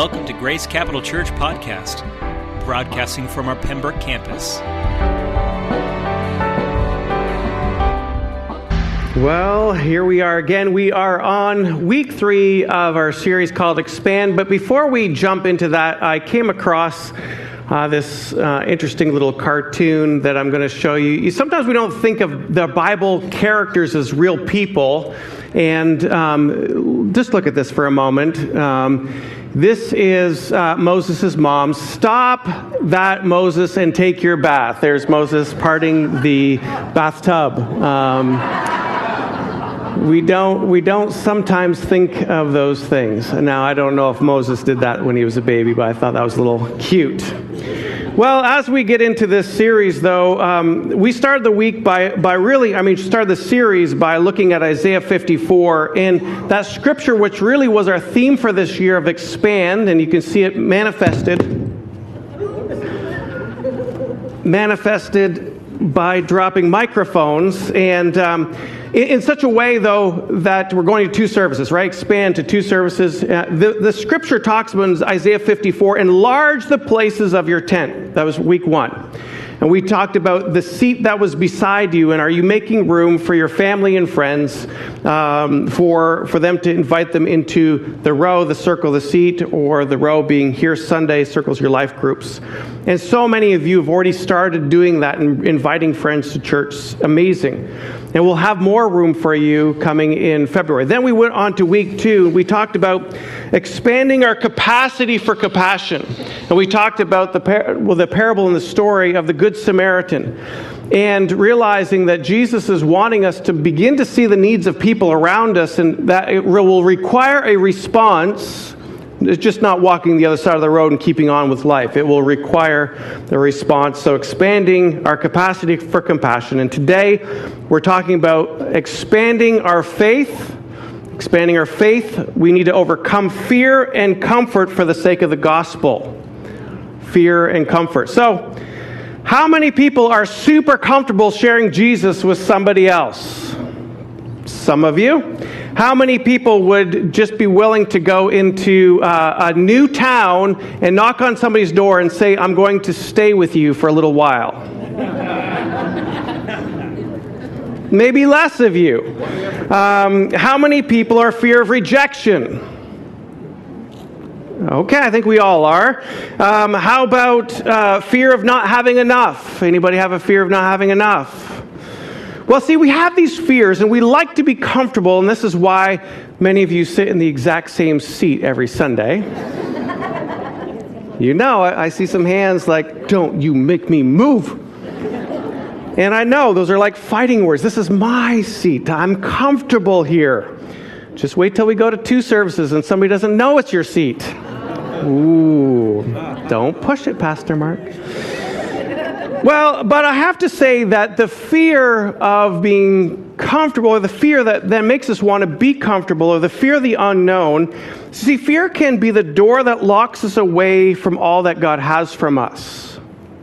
Welcome to Grace Capital Church Podcast, broadcasting from our Pembroke campus. Well, here we are again. We are on week 3 of our series called Expand. But before we jump into that, I came across this interesting little cartoon that I'm going to show you. Sometimes we don't think of the Bible characters as real people. And just look at this for a moment. This is Moses' mom. Stop that, Moses, and take your bath. There's Moses parting the bathtub. We don't sometimes think of those things. Now, I don't know if Moses did that when he was a baby, but I thought that was a little cute. Well, as we get into this series, though, we started the week by looking at Isaiah 54, and that scripture, which really was our theme for this year of expand, and you can see it manifested by dropping microphones, and in such a way, though, that we're going to 2 services, right? Expand to 2 services. The scripture talks about Isaiah 54, enlarge the places of your tent. That was week 1. And we talked about the seat that was beside you, and are you making room for your family and friends, for them to invite them into the row, the circle, the seat, or the row being here Sunday, circles your life groups. And so many of you have already started doing that and inviting friends to church. Amazing. And we'll have more room for you coming in February. Then we went on to week 2. We talked about expanding our capacity for compassion. And we talked about the parable and the story of the Good Samaritan, and realizing that Jesus is wanting us to begin to see the needs of people around us, and that it will require a response. It's just not walking the other side of the road and keeping on with life. It will require a response. So expanding our capacity for compassion. And today we're talking about expanding our faith. Expanding our faith, we need to overcome fear and comfort for the sake of the gospel. Fear and comfort. So, how many people are super comfortable sharing Jesus with somebody else? Some of you. How many people would just be willing to go into a new town and knock on somebody's door and say, I'm going to stay with you for a little while? Maybe less of you. How many people are fear of rejection? Okay, I think we all are. How about fear of not having enough? Anybody have a fear of not having enough? Well, see, we have these fears, and we like to be comfortable, and this is why many of you sit in the exact same seat every Sunday. You know, I see some hands like, don't you make me move. And I know, those are like fighting words. This is my seat. I'm comfortable here. Just wait till we go to 2 services and somebody doesn't know it's your seat. Ooh, don't push it, Pastor Mark. Well, but I have to say that the fear of being comfortable, or the fear that makes us want to be comfortable, or the fear of the unknown, see, fear can be the door that locks us away from all that God has from us.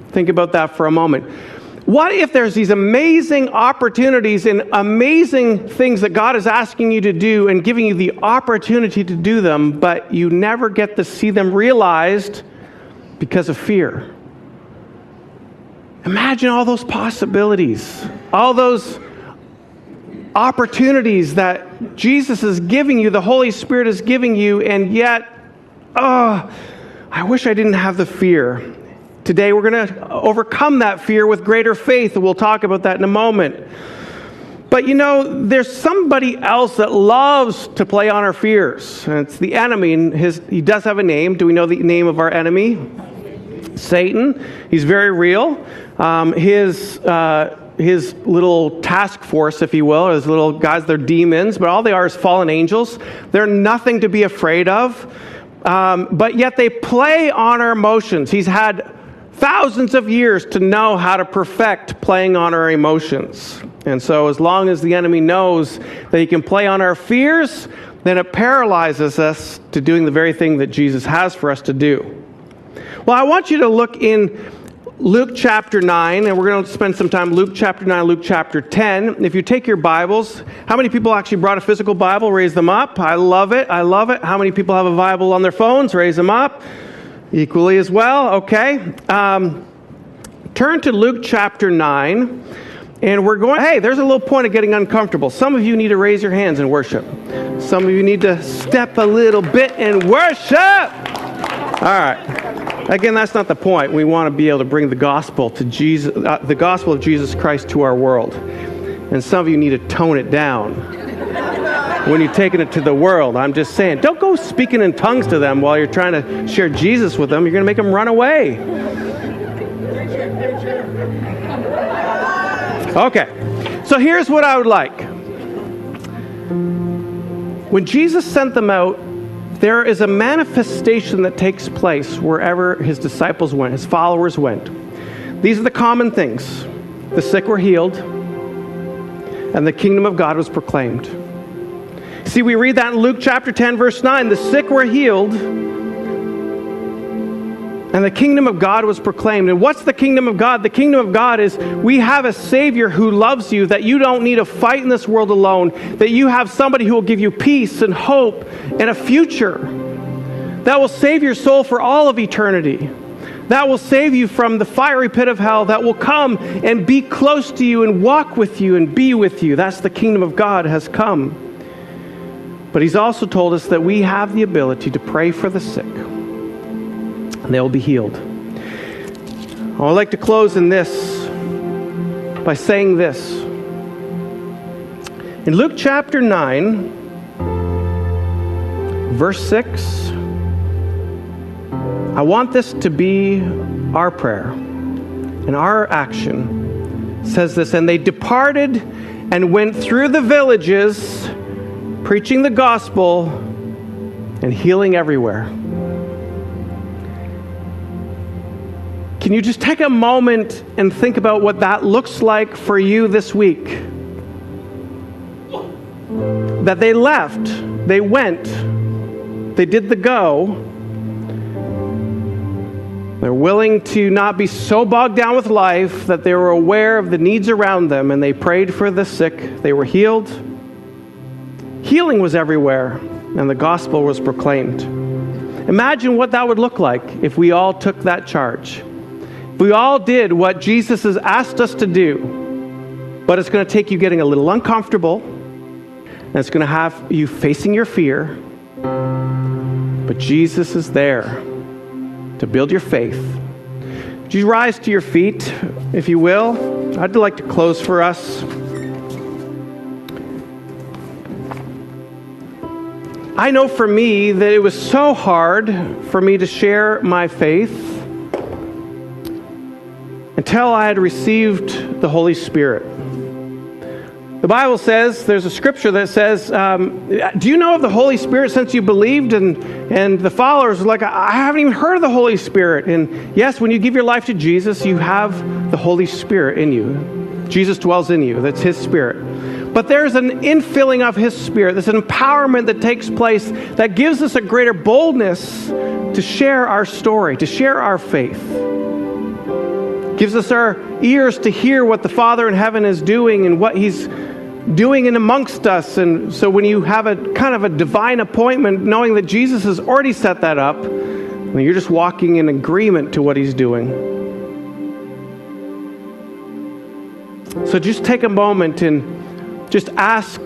Think about that for a moment. What if there's these amazing opportunities and amazing things that God is asking you to do and giving you the opportunity to do them, but you never get to see them realized because of fear? Imagine all those possibilities, all those opportunities that Jesus is giving you, the Holy Spirit is giving you, and yet, I wish I didn't have the fear. Today, we're going to overcome that fear with greater faith, and we'll talk about that in a moment. But, you know, there's somebody else that loves to play on our fears, and it's the enemy, and he does have a name. Do we know the name of our enemy? Satan. He's very real. His little task force, if you will, or his little guys, they're demons, but all they are is fallen angels. They're nothing to be afraid of, but yet they play on our emotions. He's had thousands of years to know how to perfect playing on our emotions. And so as long as the enemy knows that he can play on our fears, then it paralyzes us to doing the very thing that Jesus has for us to do. Well, I want you to look in Luke chapter 9, and we're going to spend some time Luke chapter 9, Luke chapter 10. If you take your Bibles, how many people actually brought a physical Bible? Raise them up. I love it. I love it. How many people have a Bible on their phones? Raise them up. Equally as well. Okay. Turn to Luke chapter 9, and we're going, hey, there's a little point of getting uncomfortable. Some of you need to raise your hands and worship. Some of you need to step a little bit and worship. All right. Again, that's not the point. We want to be able to bring the gospel to Jesus, the gospel of Jesus Christ to our world. And some of you need to tone it down when you're taking it to the world. I'm just saying, don't go speaking in tongues to them while you're trying to share Jesus with them. You're going to make them run away. Okay, so here's what I would like. When Jesus sent them out, there is a manifestation that takes place wherever his disciples went, his followers went. These are the common things. The sick were healed, and the kingdom of God was proclaimed. See, we read that in Luke chapter 10, verse 9. The sick were healed, and the kingdom of God was proclaimed. And what's the kingdom of God? The kingdom of God is we have a Savior who loves you, that you don't need to fight in this world alone, that you have somebody who will give you peace and hope and a future that will save your soul for all of eternity, that will save you from the fiery pit of hell, that will come and be close to you and walk with you and be with you. That's the kingdom of God has come. But he's also told us that we have the ability to pray for the sick, and they will be healed. I would like to close in this by saying this. In Luke chapter 9, verse 6, I want this to be our prayer and our action. It says this, and they departed and went through the villages, preaching the gospel and healing everywhere. Can you just take a moment and think about what that looks like for you this week? That they left, they went, they did the go. They're willing to not be so bogged down with life that they were aware of the needs around them, and they prayed for the sick. They were healed. Healing was everywhere, and the gospel was proclaimed. Imagine what that would look like if we all took that charge. We all did what Jesus has asked us to do, but it's going to take you getting a little uncomfortable, and it's going to have you facing your fear, but Jesus is there to build your faith. Would you rise to your feet, if you will? I'd like to close for us. I know for me that it was so hard for me to share my faith until I had received the Holy Spirit. The Bible says, there's a scripture that says, do you know of the Holy Spirit since you believed? And the followers are like, I haven't even heard of the Holy Spirit. And yes, when you give your life to Jesus, you have the Holy Spirit in you. Jesus dwells in you. That's his Spirit. But there's an infilling of his Spirit. There's an empowerment that takes place that gives us a greater boldness to share our story, to share our faith. Gives us our ears to hear what the Father in heaven is doing and what he's doing in amongst us. And so when you have a kind of a divine appointment, knowing that Jesus has already set that up, and you're just walking in agreement to what he's doing. So just take a moment and just ask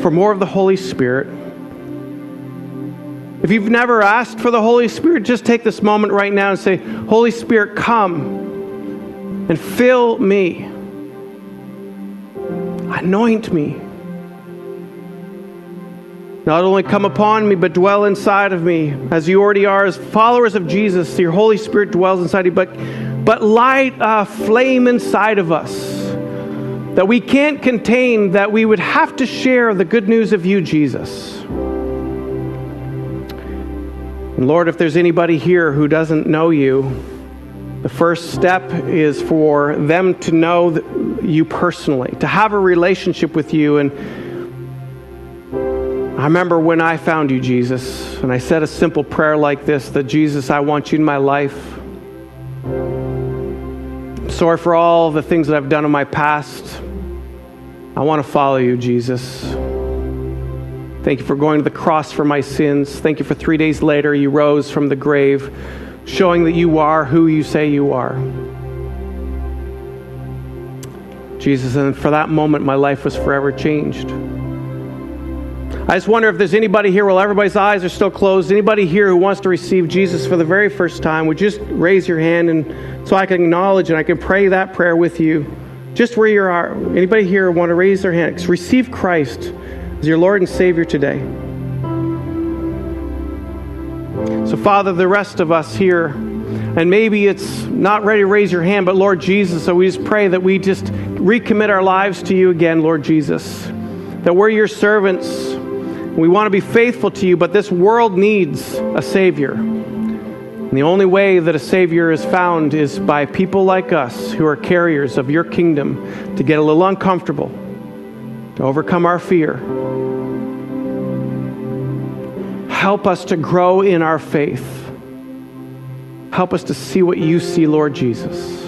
for more of the Holy Spirit. If you've never asked for the Holy Spirit, just take this moment right now and say, Holy Spirit, come and fill me. Anoint me. Not only come upon me, but dwell inside of me, as you already are as followers of Jesus. Your Holy Spirit dwells inside you, but light a flame inside of us that we can't contain, that we would have to share the good news of you, Jesus. And Lord, if there's anybody here who doesn't know you, the first step is for them to know you personally, to have a relationship with you. And I remember when I found you, Jesus, and I said a simple prayer like this, that Jesus, I want you in my life. sorry for all the things that I've done in my past. I want to follow you, Jesus. Thank you for going to the cross for my sins. Thank you for 3 days later you rose from the grave, showing that you are who you say you are. Jesus, and for that moment, my life was forever changed. I just wonder if there's anybody here, while everybody's eyes are still closed, anybody here who wants to receive Jesus for the very first time, would just raise your hand and so I can acknowledge and I can pray that prayer with you. Just where you are, anybody here want to raise their hand? Receive Christ as your Lord and Savior today. So Father, the rest of us here, and maybe it's not ready to raise your hand, but Lord Jesus, so we just pray that we just recommit our lives to you again, Lord Jesus, that we're your servants. We want to be faithful to you, but this world needs a Savior. And the only way that a Savior is found is by people like us who are carriers of your kingdom, to get a little uncomfortable, to overcome our fear. Help us to grow in our faith. Help us to see what you see, Lord Jesus.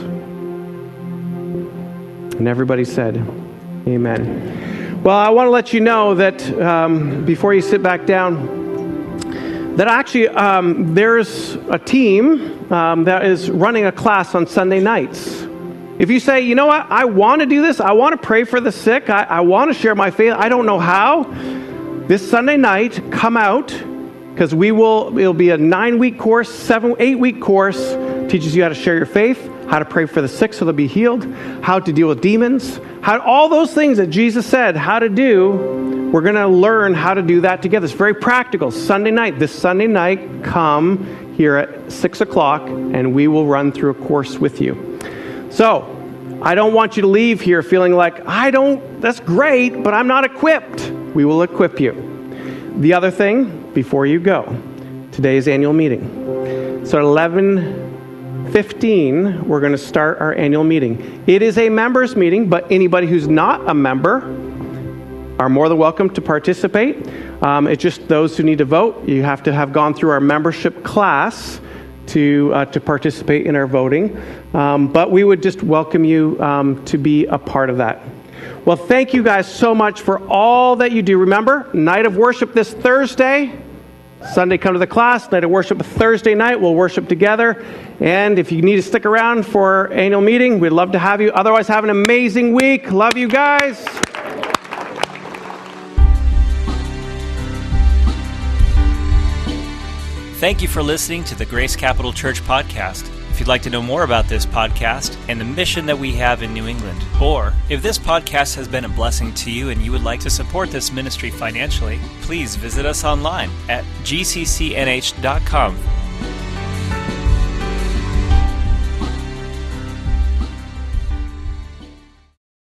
And everybody said, amen. Well, I want to let you know that before you sit back down, that actually there's a team that is running a class on Sunday nights. If you say, you know what, I want to do this, I want to pray for the sick, I want to share my faith, I don't know how, this Sunday night, come out, because it'll be a 9-week course, 8-week course, teaches you how to share your faith, how to pray for the sick so they'll be healed, how to deal with demons, all those things that Jesus said how to do. We're going to learn how to do that together. It's very practical. This Sunday night, come here at 6 o'clock, and we will run through a course with you. So, I don't want you to leave here feeling like, that's great, but I'm not equipped. We will equip you. The other thing, before you go, today's annual meeting. So at 11:15, we're going to start our annual meeting. It is a members meeting, but anybody who's not a member are more than welcome to participate. It's just those who need to vote. You have to have gone through our membership class to participate in our voting. But we would just welcome you to be a part of that. Well, thank you guys so much for all that you do. Remember, night of worship this Thursday. Sunday, come to the class. Night of worship, Thursday night, we'll worship together. And if you need to stick around for annual meeting, we'd love to have you. Otherwise, have an amazing week. Love you guys. Thank you for listening to the Grace Capital Church podcast. If you'd like to know more about this podcast and the mission that we have in New England, or if this podcast has been a blessing to you and you would like to support this ministry financially, please visit us online at gccnh.com.